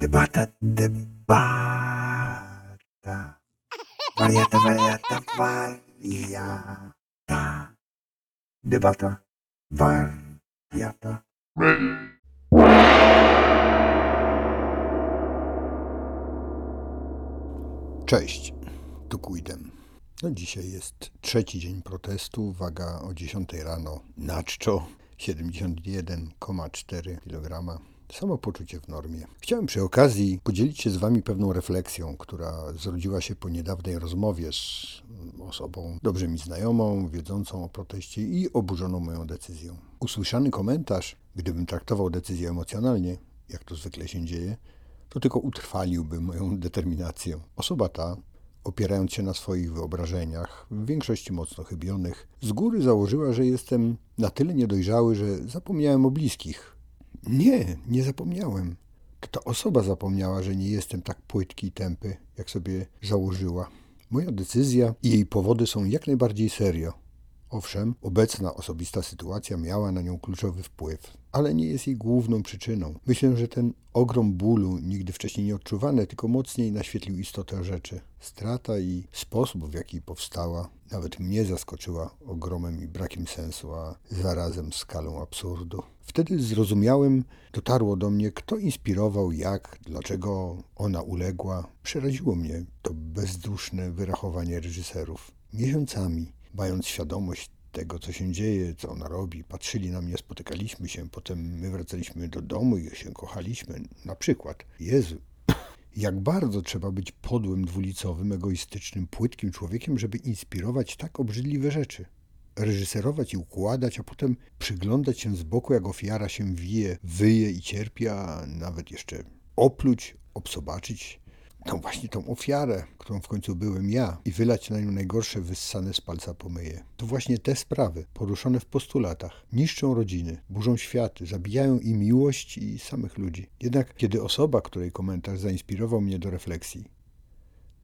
Debata. Wariata. Debata. Wariata. Cześć, tu Kujdem. No dzisiaj jest trzeci dzień protestu, waga o 10 rano na czczo, 71,4 kg. Samopoczucie w normie. Chciałem przy okazji podzielić się z Wami pewną refleksją, która zrodziła się po niedawnej rozmowie z osobą dobrze mi znajomą, wiedzącą o proteście i oburzoną moją decyzją. Usłyszany komentarz, gdybym traktował decyzję emocjonalnie, jak to zwykle się dzieje, to tylko utrwaliłby moją determinację. Osoba ta, opierając się na swoich wyobrażeniach, w większości mocno chybionych, z góry założyła, że jestem na tyle niedojrzały, że zapomniałem o bliskich. Nie zapomniałem. Ta osoba zapomniała, że nie jestem tak płytki i tępy, jak sobie założyła. Moja decyzja i jej powody są jak najbardziej serio. Owszem, obecna osobista sytuacja miała na nią kluczowy wpływ, ale nie jest jej główną przyczyną. Myślę, że ten ogrom bólu, nigdy wcześniej nie odczuwany, tylko mocniej naświetlił istotę rzeczy. Strata i sposób, w jaki powstała, nawet mnie zaskoczyła ogromem i brakiem sensu, a zarazem skalą absurdu. Wtedy zrozumiałem, dotarło do mnie, kto inspirował, jak, dlaczego ona uległa. Przeraziło mnie to bezduszne wyrachowanie reżyserów. Miesiącami, mając świadomość tego, co się dzieje, co ona robi, patrzyli na mnie, spotykaliśmy się, potem my wracaliśmy do domu i się kochaliśmy. Na przykład, Jezu, jak bardzo trzeba być podłym, dwulicowym, egoistycznym, płytkim człowiekiem, żeby inspirować tak obrzydliwe rzeczy. Reżyserować i układać, a potem przyglądać się z boku, jak ofiara się wije, wyje i cierpi, a nawet jeszcze opluć, obsobaczyć właśnie tą ofiarę, którą w końcu byłem ja, i wylać na nią najgorsze wyssane z palca pomyje. To właśnie te sprawy, poruszone w postulatach, niszczą rodziny, burzą światy, zabijają i miłość, i samych ludzi. Jednak kiedy osoba, której komentarz zainspirował mnie do refleksji,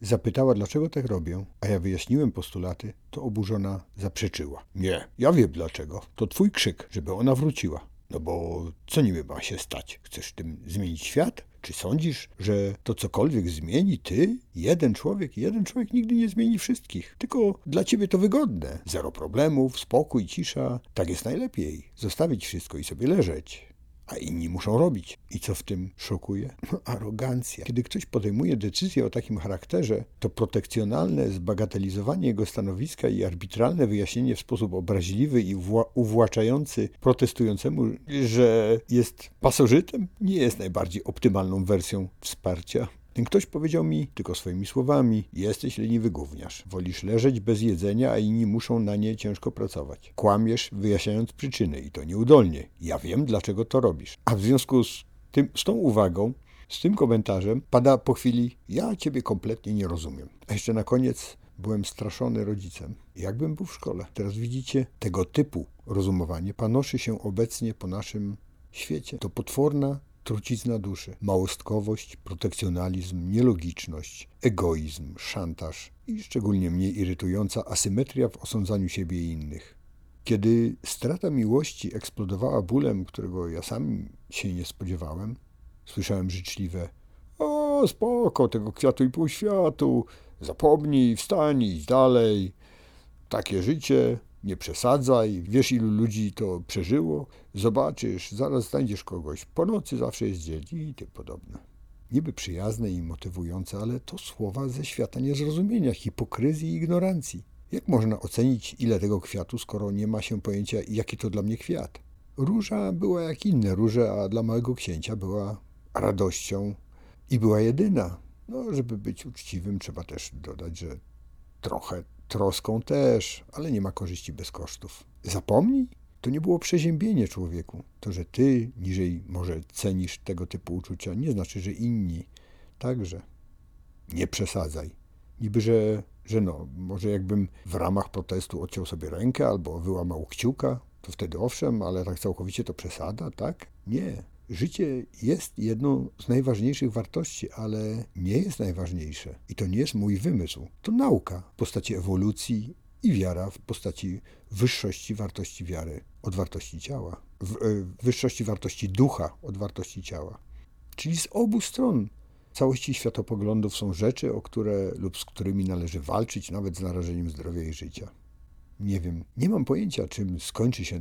zapytała, dlaczego tak robię, a ja wyjaśniłem postulaty, to oburzona zaprzeczyła. Nie, ja wiem dlaczego. To twój krzyk, żeby ona wróciła. No bo co niby ma się stać? Chcesz tym zmienić świat? Czy sądzisz, że to cokolwiek zmieni ty? Jeden człowiek nigdy nie zmieni wszystkich. Tylko dla ciebie to wygodne. Zero problemów, spokój, cisza. Tak jest najlepiej. Zostawić wszystko i sobie leżeć. A inni muszą robić. I co w tym szokuje? Arogancja. Kiedy ktoś podejmuje decyzję o takim charakterze, to protekcjonalne zbagatelizowanie jego stanowiska i arbitralne wyjaśnienie w sposób obraźliwy i uwłaczający protestującemu, że jest pasożytem, nie jest najbardziej optymalną wersją wsparcia. Ten ktoś powiedział mi tylko swoimi słowami: jesteś leniwy gówniarz, wolisz leżeć bez jedzenia, a inni muszą na nie ciężko pracować. Kłamiesz, wyjaśniając przyczyny, i to nieudolnie. Ja wiem, dlaczego to robisz. A w związku z tą uwagą, z tym komentarzem pada po chwili: ja ciebie kompletnie nie rozumiem. A jeszcze na koniec: byłem straszony rodzicem, jakbym był w szkole. Teraz widzicie, tego typu rozumowanie panoszy się obecnie po naszym świecie. To potworna trucizna duszy, małostkowość, protekcjonalizm, nielogiczność, egoizm, szantaż i szczególnie mnie irytująca asymetria w osądzaniu siebie i innych. Kiedy strata miłości eksplodowała bólem, którego ja sam się nie spodziewałem, słyszałem życzliwe: o, spoko, tego kwiatu i pół światu, zapomnij, wstań i idź dalej, takie życie, nie przesadzaj, wiesz ilu ludzi to przeżyło, zobaczysz, zaraz znajdziesz kogoś, po nocy zawsze jest dzień i tym podobne. Niby przyjazne i motywujące, ale to słowa ze świata niezrozumienia, hipokryzji i ignorancji. Jak można ocenić, ile tego kwiatu, skoro nie ma się pojęcia, jaki to dla mnie kwiat? Róża była jak inne róże, a dla małego księcia była radością i była jedyna. No, żeby być uczciwym, trzeba też dodać, że trochę troską też, ale nie ma korzyści bez kosztów. Zapomnij? To nie było przeziębienie, człowieku. To, że ty niżej może cenisz tego typu uczucia, nie znaczy, że inni także. Nie przesadzaj. Niby, że no, może jakbym w ramach protestu odciął sobie rękę albo wyłamał kciuka, to wtedy owszem, ale tak całkowicie to przesada, tak? Nie. Życie jest jedną z najważniejszych wartości, ale nie jest najważniejsze. I to nie jest mój wymysł. To nauka w postaci ewolucji i wiara w postaci wyższości wartości wiary od wartości ciała. Wyższości wartości ducha od wartości ciała. Czyli z obu stron całości światopoglądów są rzeczy, o które lub z którymi należy walczyć, nawet z narażeniem zdrowia i życia. Nie wiem, nie mam pojęcia, czym skończy się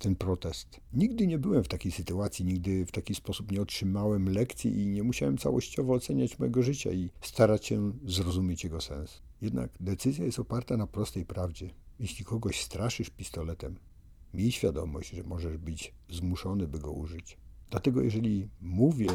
ten protest. Nigdy nie byłem w takiej sytuacji, nigdy w taki sposób nie otrzymałem lekcji i nie musiałem całościowo oceniać mojego życia i starać się zrozumieć jego sens. Jednak decyzja jest oparta na prostej prawdzie. Jeśli kogoś straszysz pistoletem, miej świadomość, że możesz być zmuszony, by go użyć. Dlatego jeżeli mówię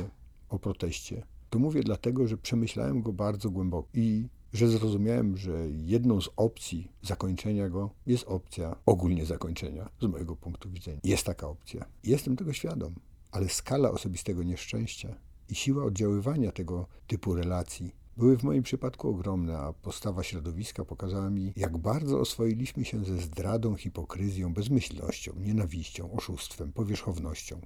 o proteście, to mówię dlatego, że przemyślałem go bardzo głęboko i że zrozumiałem, że jedną z opcji zakończenia go jest opcja ogólnie zakończenia, z mojego punktu widzenia. Jest taka opcja. Jestem tego świadom, ale skala osobistego nieszczęścia i siła oddziaływania tego typu relacji były w moim przypadku ogromne, a postawa środowiska pokazała mi, jak bardzo oswoiliśmy się ze zdradą, hipokryzją, bezmyślnością, nienawiścią, oszustwem, powierzchownością.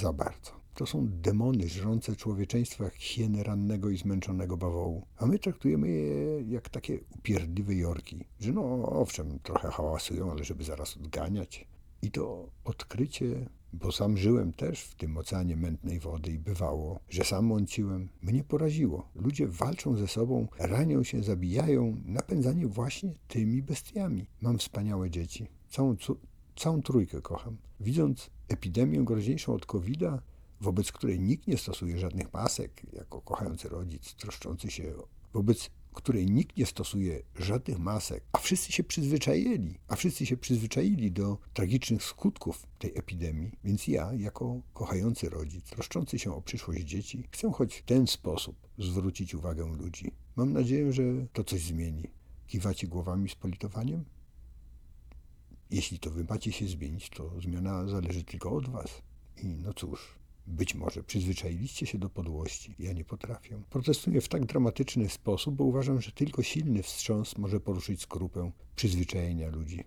Za bardzo. To są demony żrące człowieczeństwa jak hieny rannego i zmęczonego bawołu, a my traktujemy je jak takie upierdliwe jorki, że no owszem, trochę hałasują, ale żeby zaraz odganiać. I to odkrycie, bo sam żyłem też w tym oceanie mętnej wody i bywało, że sam mąciłem, mnie poraziło. Ludzie walczą ze sobą, ranią się, zabijają, napędzani właśnie tymi bestiami. Mam wspaniałe dzieci. Całą trójkę kocham. Widząc epidemię groźniejszą od COVID-a, wobec której nikt nie stosuje żadnych masek, jako kochający rodzic, troszczący się, wobec której nikt nie stosuje żadnych masek, a wszyscy się przyzwyczaili do tragicznych skutków tej epidemii, więc ja, jako kochający rodzic, troszczący się o przyszłość dzieci, chcę choć w ten sposób zwrócić uwagę ludzi. Mam nadzieję, że to coś zmieni. Kiwacie głowami z politowaniem? Jeśli to wy macie się zmienić, to zmiana zależy tylko od was. I no cóż, być może przyzwyczailiście się do podłości. Ja nie potrafię. Protestuję w tak dramatyczny sposób, bo uważam, że tylko silny wstrząs może poruszyć skorupę przyzwyczajenia ludzi.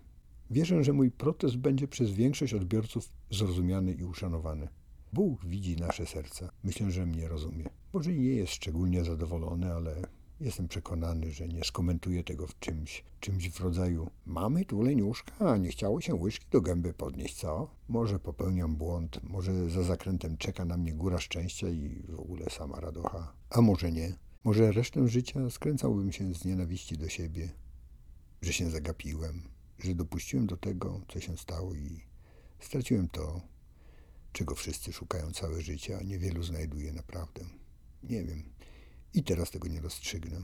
Wierzę, że mój protest będzie przez większość odbiorców zrozumiany i uszanowany. Bóg widzi nasze serca. Myślę, że mnie rozumie. Może nie jest szczególnie zadowolony, ale jestem przekonany, że nie skomentuje tego w czymś w rodzaju mamy tu leniuszka, nie chciało się łyżki do gęby podnieść, co? Może popełniam błąd, może za zakrętem czeka na mnie góra szczęścia i w ogóle sama radocha. A może nie? Może resztę życia skręcałbym się z nienawiści do siebie, że się zagapiłem, że dopuściłem do tego, co się stało i straciłem to, czego wszyscy szukają całe życie, a niewielu znajduje naprawdę. Nie wiem. I teraz tego nie rozstrzygnę.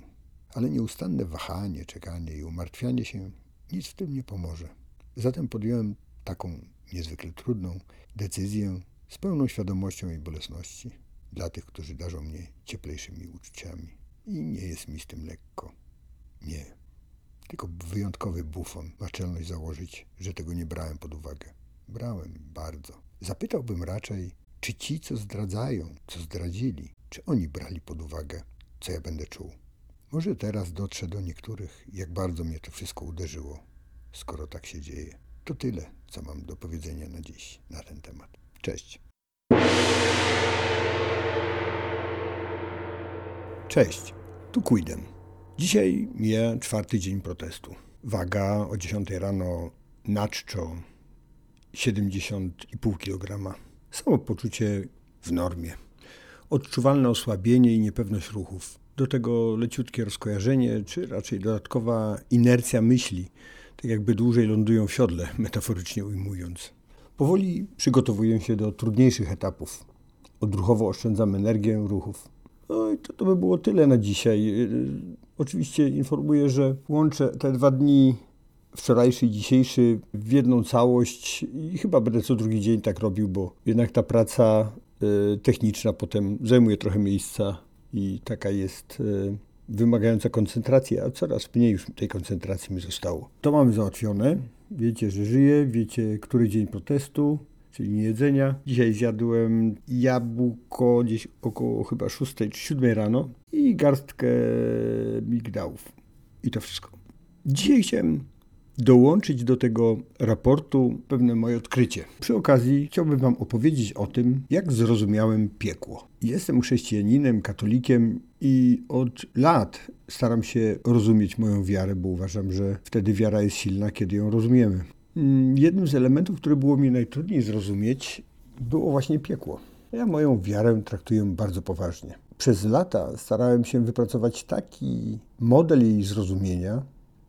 Ale nieustanne wahanie, czekanie i umartwianie się nic w tym nie pomoże. Zatem podjąłem taką niezwykle trudną decyzję z pełną świadomością jej bolesności dla tych, którzy darzą mnie cieplejszymi uczuciami. I nie jest mi z tym lekko. Nie. Tylko wyjątkowy bufon ma czelność założyć, że tego nie brałem pod uwagę. Brałem bardzo. Zapytałbym raczej, czy ci, co zdradzają, co zdradzili, czy oni brali pod uwagę, co ja będę czuł? Może teraz dotrze do niektórych, jak bardzo mnie to wszystko uderzyło, skoro tak się dzieje. To tyle, co mam do powiedzenia na dziś na ten temat. Cześć! Cześć, tu Quidem. Dzisiaj mija 4. dzień protestu. Waga o 10 rano na czczo 70,5 kg. Samopoczucie w normie. Odczuwalne osłabienie i niepewność ruchów. Do tego leciutkie rozkojarzenie, czy raczej dodatkowa inercja myśli, tak jakby dłużej lądują w siodle, metaforycznie ujmując. Powoli przygotowuję się do trudniejszych etapów. Odruchowo oszczędzam energię ruchów. No i to by było tyle na dzisiaj. Oczywiście informuję, że łączę te 2 dni, wczorajszy i dzisiejszy, w jedną całość i chyba będę co drugi dzień tak robił, bo jednak ta praca techniczna potem zajmuje trochę miejsca i taka jest wymagająca koncentracji, a coraz mniej już tej koncentracji mi zostało. To mamy załatwione. Wiecie, że żyję, wiecie, który dzień protestu, czyli nie jedzenia. Dzisiaj zjadłem jabłko gdzieś około chyba 6 czy 7 rano i garstkę migdałów. I to wszystko. Dzisiaj chciałem dołączyć do tego raportu pewne moje odkrycie. Przy okazji chciałbym wam opowiedzieć o tym, jak zrozumiałem piekło. Jestem chrześcijaninem, katolikiem i od lat staram się rozumieć moją wiarę, bo uważam, że wtedy wiara jest silna, kiedy ją rozumiemy. Jednym z elementów, które było mi najtrudniej zrozumieć, było właśnie piekło. Ja moją wiarę traktuję bardzo poważnie. Przez lata starałem się wypracować taki model jej zrozumienia,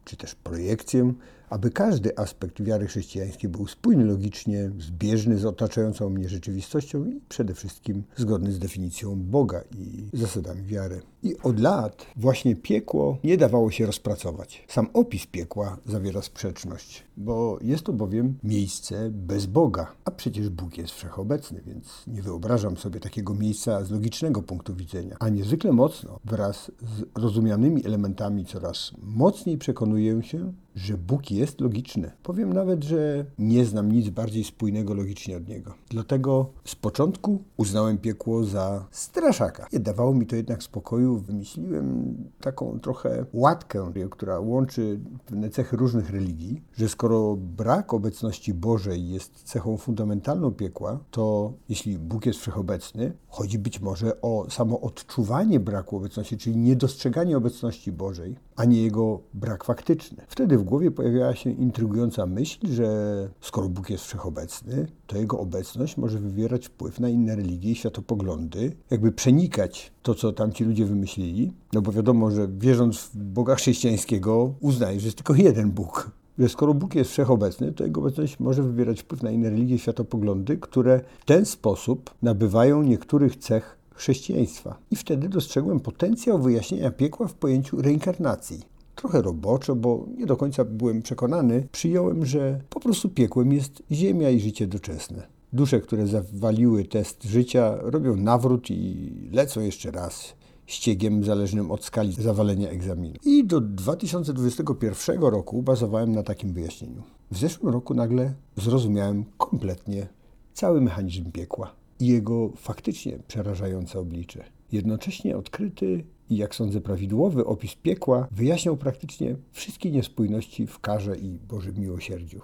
czy też projekcję, aby każdy aspekt wiary chrześcijańskiej był spójny logicznie, zbieżny z otaczającą mnie rzeczywistością i przede wszystkim zgodny z definicją Boga i zasadami wiary. I od lat właśnie piekło nie dawało się rozpracować. Sam opis piekła zawiera sprzeczność, bo jest to bowiem miejsce bez Boga, a przecież Bóg jest wszechobecny, więc nie wyobrażam sobie takiego miejsca z logicznego punktu widzenia. A niezwykle mocno, wraz z rozumianymi elementami coraz mocniej przekonuję się, że Bóg jest logiczny. Powiem nawet, że nie znam nic bardziej spójnego logicznie od Niego. Dlatego z początku uznałem piekło za straszaka. Nie dawało mi to jednak spokoju. Wymyśliłem taką trochę łatkę, która łączy pewne cechy różnych religii, że skoro brak obecności Bożej jest cechą fundamentalną piekła, to jeśli Bóg jest wszechobecny, chodzi być może o samo odczuwanie braku obecności, czyli niedostrzeganie obecności Bożej, a nie jego brak faktyczny. Wtedy w głowie pojawiała się intrygująca myśl, że skoro Bóg jest wszechobecny, to jego obecność może wywierać wpływ na inne religie i światopoglądy, jakby przenikać to, co tamci ludzie wymyślili, no bo wiadomo, że wierząc w Boga chrześcijańskiego uznaje, że jest tylko jeden Bóg. Że skoro Bóg jest wszechobecny, to jego obecność może wywierać wpływ na inne religie i światopoglądy, które w ten sposób nabywają niektórych cech chrześcijaństwa. I wtedy dostrzegłem potencjał wyjaśnienia piekła w pojęciu reinkarnacji. Trochę roboczo, bo nie do końca byłem przekonany, przyjąłem, że po prostu piekłem jest ziemia i życie doczesne. Dusze, które zawaliły test życia, robią nawrót i lecą jeszcze raz ściegiem zależnym od skali zawalenia egzaminu. I do 2021 roku bazowałem na takim wyjaśnieniu. W zeszłym roku nagle zrozumiałem kompletnie cały mechanizm piekła i jego faktycznie przerażające oblicze. Jednocześnie odkryty i, jak sądzę, prawidłowy opis piekła wyjaśniał praktycznie wszystkie niespójności w karze i Bożym miłosierdziu.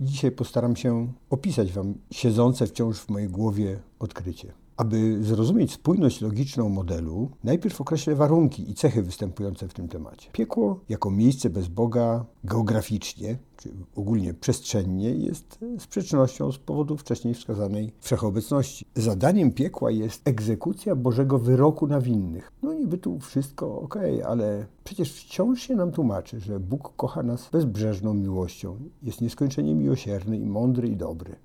Dzisiaj postaram się opisać Wam siedzące wciąż w mojej głowie odkrycie. Aby zrozumieć spójność logiczną modelu, najpierw określę warunki i cechy występujące w tym temacie. Piekło jako miejsce bez Boga geograficznie, czy ogólnie przestrzennie, jest sprzecznością z powodu wcześniej wskazanej wszechobecności. Zadaniem piekła jest egzekucja Bożego wyroku na winnych. No niby tu wszystko okej, ale przecież wciąż się nam tłumaczy, że Bóg kocha nas bezbrzeżną miłością, jest nieskończenie miłosierny i mądry i dobry.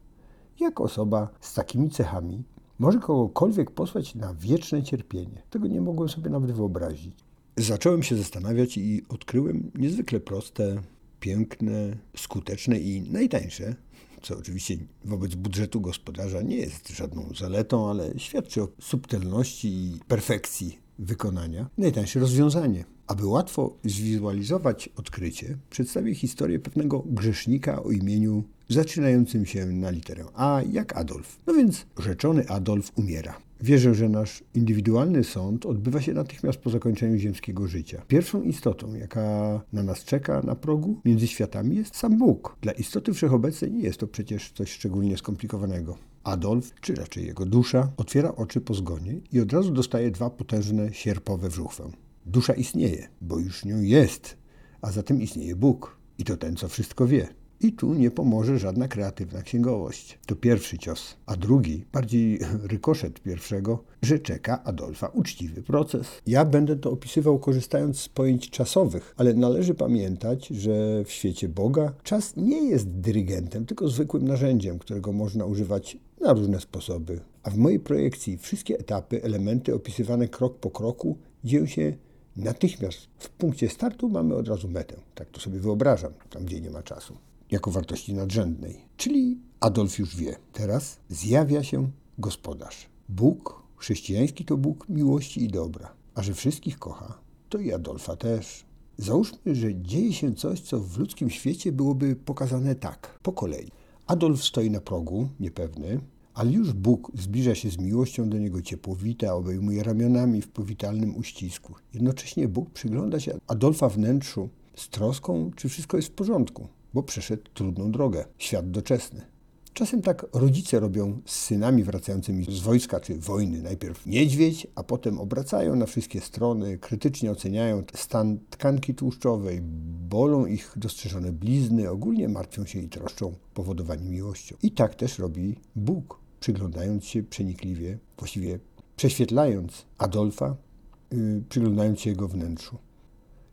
Jak osoba z takimi cechami może kogokolwiek posłać na wieczne cierpienie? Tego nie mogłem sobie nawet wyobrazić. Zacząłem się zastanawiać i odkryłem niezwykle proste, piękne, skuteczne i najtańsze, co oczywiście wobec budżetu gospodarza nie jest żadną zaletą, ale świadczy o subtelności i perfekcji wykonania, najtańsze rozwiązanie. Aby łatwo zwizualizować odkrycie, przedstawię historię pewnego grzesznika o imieniu zaczynającym się na literę A, jak Adolf. No więc rzeczony Adolf umiera. Wierzę, że nasz indywidualny sąd odbywa się natychmiast po zakończeniu ziemskiego życia. Pierwszą istotą, jaka na nas czeka na progu między światami, jest sam Bóg. Dla istoty wszechobecnej nie jest to przecież coś szczególnie skomplikowanego. Adolf, czy raczej jego dusza, otwiera oczy po zgonie i od razu dostaje 2 potężne sierpowe w żuchwę. Dusza istnieje, bo już nią jest, a zatem istnieje Bóg. I to ten, co wszystko wie. I tu nie pomoże żadna kreatywna księgowość. To pierwszy cios, a drugi, bardziej rykoszet pierwszego, że czeka Adolfa uczciwy proces. Ja będę to opisywał korzystając z pojęć czasowych, ale należy pamiętać, że w świecie Boga czas nie jest dyrygentem, tylko zwykłym narzędziem, którego można używać na różne sposoby. A w mojej projekcji wszystkie etapy, elementy opisywane krok po kroku dzieją się natychmiast. W punkcie startu mamy od razu metę. Tak to sobie wyobrażam, tam gdzie nie ma czasu. Jako wartości nadrzędnej. Czyli Adolf już wie. Teraz zjawia się gospodarz. Bóg chrześcijański to Bóg miłości i dobra. A że wszystkich kocha, to i Adolfa też. Załóżmy, że dzieje się coś, co w ludzkim świecie byłoby pokazane tak, po kolei. Adolf stoi na progu, niepewny, ale już Bóg zbliża się z miłością do niego, ciepło wita, obejmuje ramionami w powitalnym uścisku. Jednocześnie Bóg przygląda się Adolfa wnętrzu z troską, czy wszystko jest w porządku, bo przeszedł trudną drogę, świat doczesny. Czasem tak rodzice robią z synami wracającymi z wojska czy wojny. Najpierw niedźwiedź, a potem obracają na wszystkie strony, krytycznie oceniają stan tkanki tłuszczowej, bolą ich dostrzeżone blizny, ogólnie martwią się i troszczą powodowani miłością. I tak też robi Bóg. przyglądając się przenikliwie, właściwie prześwietlając Adolfa, przyglądając się jego wnętrzu.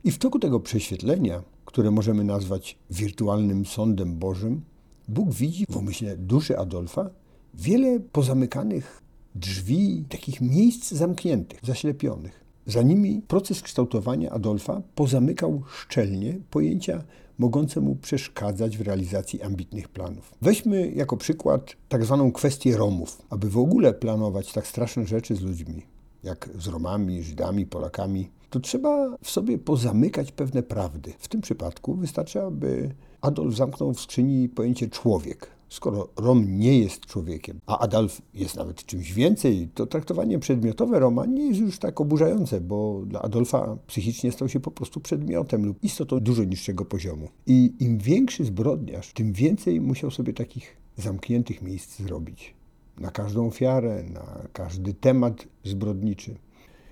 I w toku tego prześwietlenia, które możemy nazwać wirtualnym sądem Bożym, Bóg widzi w umyśle duszy Adolfa wiele pozamykanych drzwi, takich miejsc zamkniętych, zaślepionych. Za nimi proces kształtowania Adolfa pozamykał szczelnie pojęcia mogące mu przeszkadzać w realizacji ambitnych planów. Weźmy jako przykład tak zwaną kwestię Romów. Aby w ogóle planować tak straszne rzeczy z ludźmi, jak z Romami, Żydami, Polakami, to trzeba w sobie pozamykać pewne prawdy. W tym przypadku wystarczy, aby Adolf zamknął w skrzyni pojęcie człowiek. Skoro Rom nie jest człowiekiem, a Adolf jest nawet czymś więcej, to traktowanie przedmiotowe Roma nie jest już tak oburzające, bo dla Adolfa psychicznie stał się po prostu przedmiotem lub istotą dużo niższego poziomu. I im większy zbrodniarz, tym więcej musiał sobie takich zamkniętych miejsc zrobić. Na każdą ofiarę, na każdy temat zbrodniczy.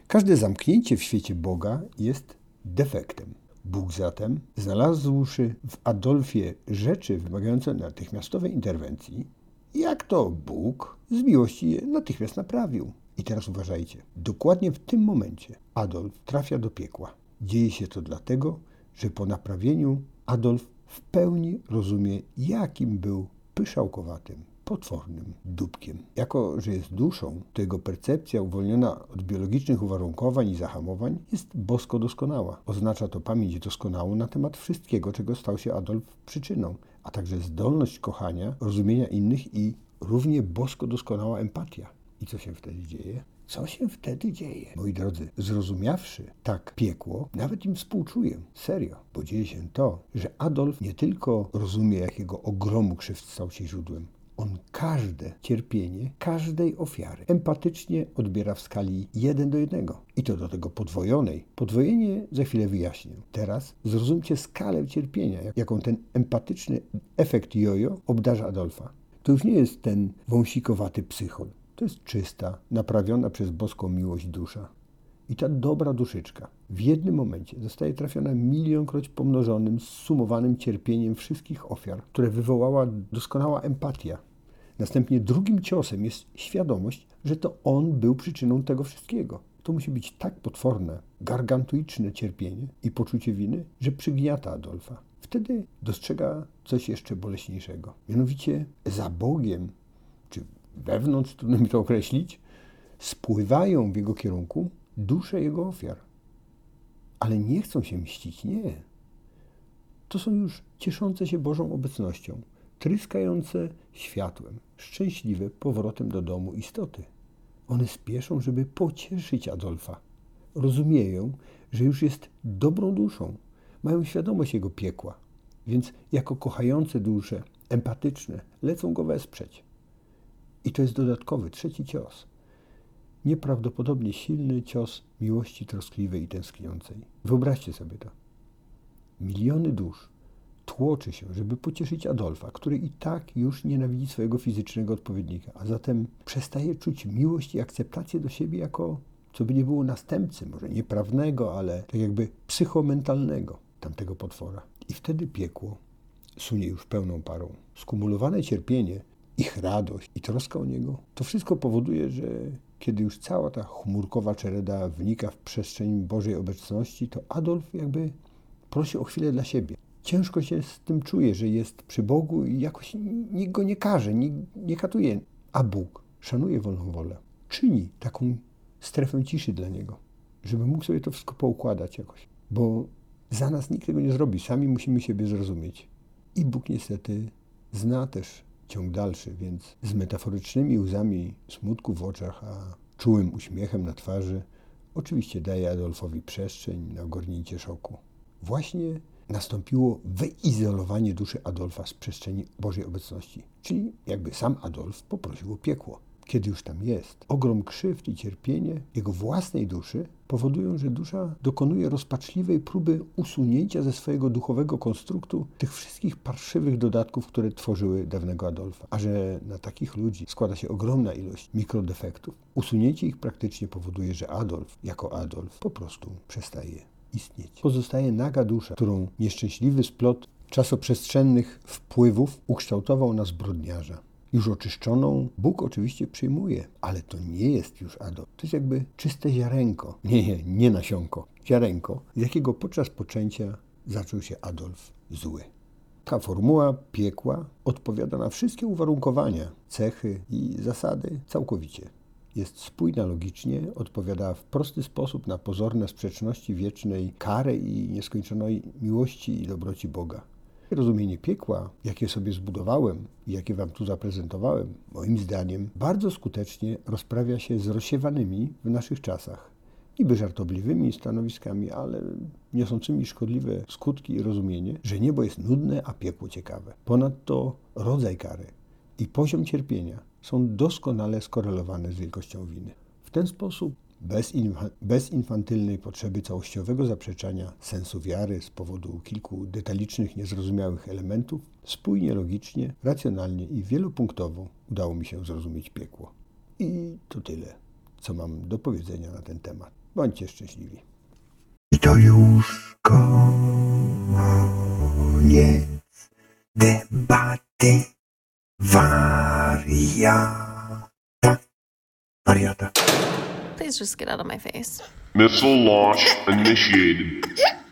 Każde zamknięcie w świecie Boga jest defektem. Bóg zatem, znalazłszy w Adolfie rzeczy wymagające natychmiastowej interwencji, jak to Bóg z miłości je natychmiast naprawił. I teraz uważajcie, dokładnie w tym momencie Adolf trafia do piekła. Dzieje się to dlatego, że po naprawieniu Adolf w pełni rozumie, jakim był pyszałkowatym, potwornym dupkiem. Jako że jest duszą, to jego percepcja uwolniona od biologicznych uwarunkowań i zahamowań jest bosko doskonała. Oznacza to pamięć doskonałą na temat wszystkiego, czego stał się Adolf przyczyną, a także zdolność kochania, rozumienia innych i równie bosko doskonała empatia. I co się wtedy dzieje? Co się wtedy dzieje? Moi drodzy, zrozumiawszy tak piekło, nawet im współczuję. Serio. Bo dzieje się to, że Adolf nie tylko rozumie, jakiego ogromu krzywd stał się źródłem, on każde cierpienie, każdej ofiary empatycznie odbiera w skali 1:1. I to do tego podwojonej. Podwojenie za chwilę wyjaśnię. Teraz zrozumcie skalę cierpienia, jaką ten empatyczny efekt jojo obdarza Adolfa. To już nie jest ten wąsikowaty psychol. To jest czysta, naprawiona przez boską miłość dusza. I ta dobra duszyczka w jednym momencie zostaje trafiona milionkroć pomnożonym, zsumowanym cierpieniem wszystkich ofiar, które wywołała doskonała empatia. Następnie drugim ciosem jest świadomość, że to on był przyczyną tego wszystkiego. To musi być tak potworne, gargantuiczne cierpienie i poczucie winy, że przygniata Adolfa. Wtedy dostrzega coś jeszcze boleśniejszego. Mianowicie za Bogiem, czy wewnątrz, trudno mi to określić, spływają w jego kierunku dusze jego ofiar. Ale nie chcą się mścić, nie. To są już cieszące się Bożą obecnością, tryskające światłem, szczęśliwe powrotem do domu istoty. One spieszą, żeby pocieszyć Adolfa. Rozumieją, że już jest dobrą duszą. Mają świadomość jego piekła, więc jako kochające dusze, empatyczne, lecą go wesprzeć. I to jest dodatkowy, trzeci cios. Nieprawdopodobnie silny cios miłości troskliwej i tęskniącej. Wyobraźcie sobie to. Miliony dusz tłoczy się, żeby pocieszyć Adolfa, który i tak już nienawidzi swojego fizycznego odpowiednika, a zatem przestaje czuć miłość i akceptację do siebie jako, co by nie było, następcy, może nieprawnego, ale tak jakby psychomentalnego tamtego potwora. I wtedy piekło sunie już pełną parą. Skumulowane cierpienie, ich radość i troska o niego, to wszystko powoduje, że kiedy już cała ta chmurkowa czereda wnika w przestrzeń Bożej obecności, to Adolf jakby prosi o chwilę dla siebie. Ciężko się z tym czuje, że jest przy Bogu i jakoś nikt go nie karze, nikt nie katuje. A Bóg szanuje wolną wolę, czyni taką strefę ciszy dla niego, żeby mógł sobie to wszystko poukładać jakoś. Bo za nas nikt tego nie zrobi, sami musimy siebie zrozumieć. I Bóg niestety zna też ciąg dalszy, więc z metaforycznymi łzami smutku w oczach, a czułym uśmiechem na twarzy oczywiście daje Adolfowi przestrzeń na ogarnięcie szoku. Właśnie nastąpiło wyizolowanie duszy Adolfa z przestrzeni Bożej obecności, czyli jakby sam Adolf poprosił o piekło. Kiedy już tam jest, ogrom krzywd i cierpienie jego własnej duszy powodują, że dusza dokonuje rozpaczliwej próby usunięcia ze swojego duchowego konstruktu tych wszystkich parszywych dodatków, które tworzyły dawnego Adolfa. A że na takich ludzi składa się ogromna ilość mikrodefektów, usunięcie ich praktycznie powoduje, że Adolf jako Adolf po prostu przestaje istnieć. Pozostaje naga dusza, którą nieszczęśliwy splot czasoprzestrzennych wpływów ukształtował na zbrodniarza. już oczyszczoną, Bóg oczywiście przyjmuje, ale to nie jest już adopt. To jest jakby czyste ziarenko. Nie nasionko. Ziarenko, z jakiego podczas poczęcia zaczął się Adolf zły. Ta formuła piekła odpowiada na wszystkie uwarunkowania, cechy i zasady całkowicie. Jest spójna logicznie, odpowiada w prosty sposób na pozorne sprzeczności wiecznej kary i nieskończonej miłości i dobroci Boga. Rozumienie piekła, jakie sobie zbudowałem i jakie Wam tu zaprezentowałem, moim zdaniem bardzo skutecznie rozprawia się z rozsiewanymi w naszych czasach, niby żartobliwymi stanowiskami, ale niosącymi szkodliwe skutki i rozumienie, że niebo jest nudne, a piekło ciekawe. Ponadto rodzaj kary i poziom cierpienia są doskonale skorelowane z wielkością winy. W ten sposób, bez infantylnej potrzeby całościowego zaprzeczania sensu wiary z powodu kilku detalicznych, niezrozumiałych elementów, spójnie, logicznie, racjonalnie i wielopunktowo udało mi się zrozumieć piekło. I to tyle, co mam do powiedzenia na ten temat. Bądźcie szczęśliwi. I to już koniec debaty Wariata. Please just get out of my face. Missile launch initiated.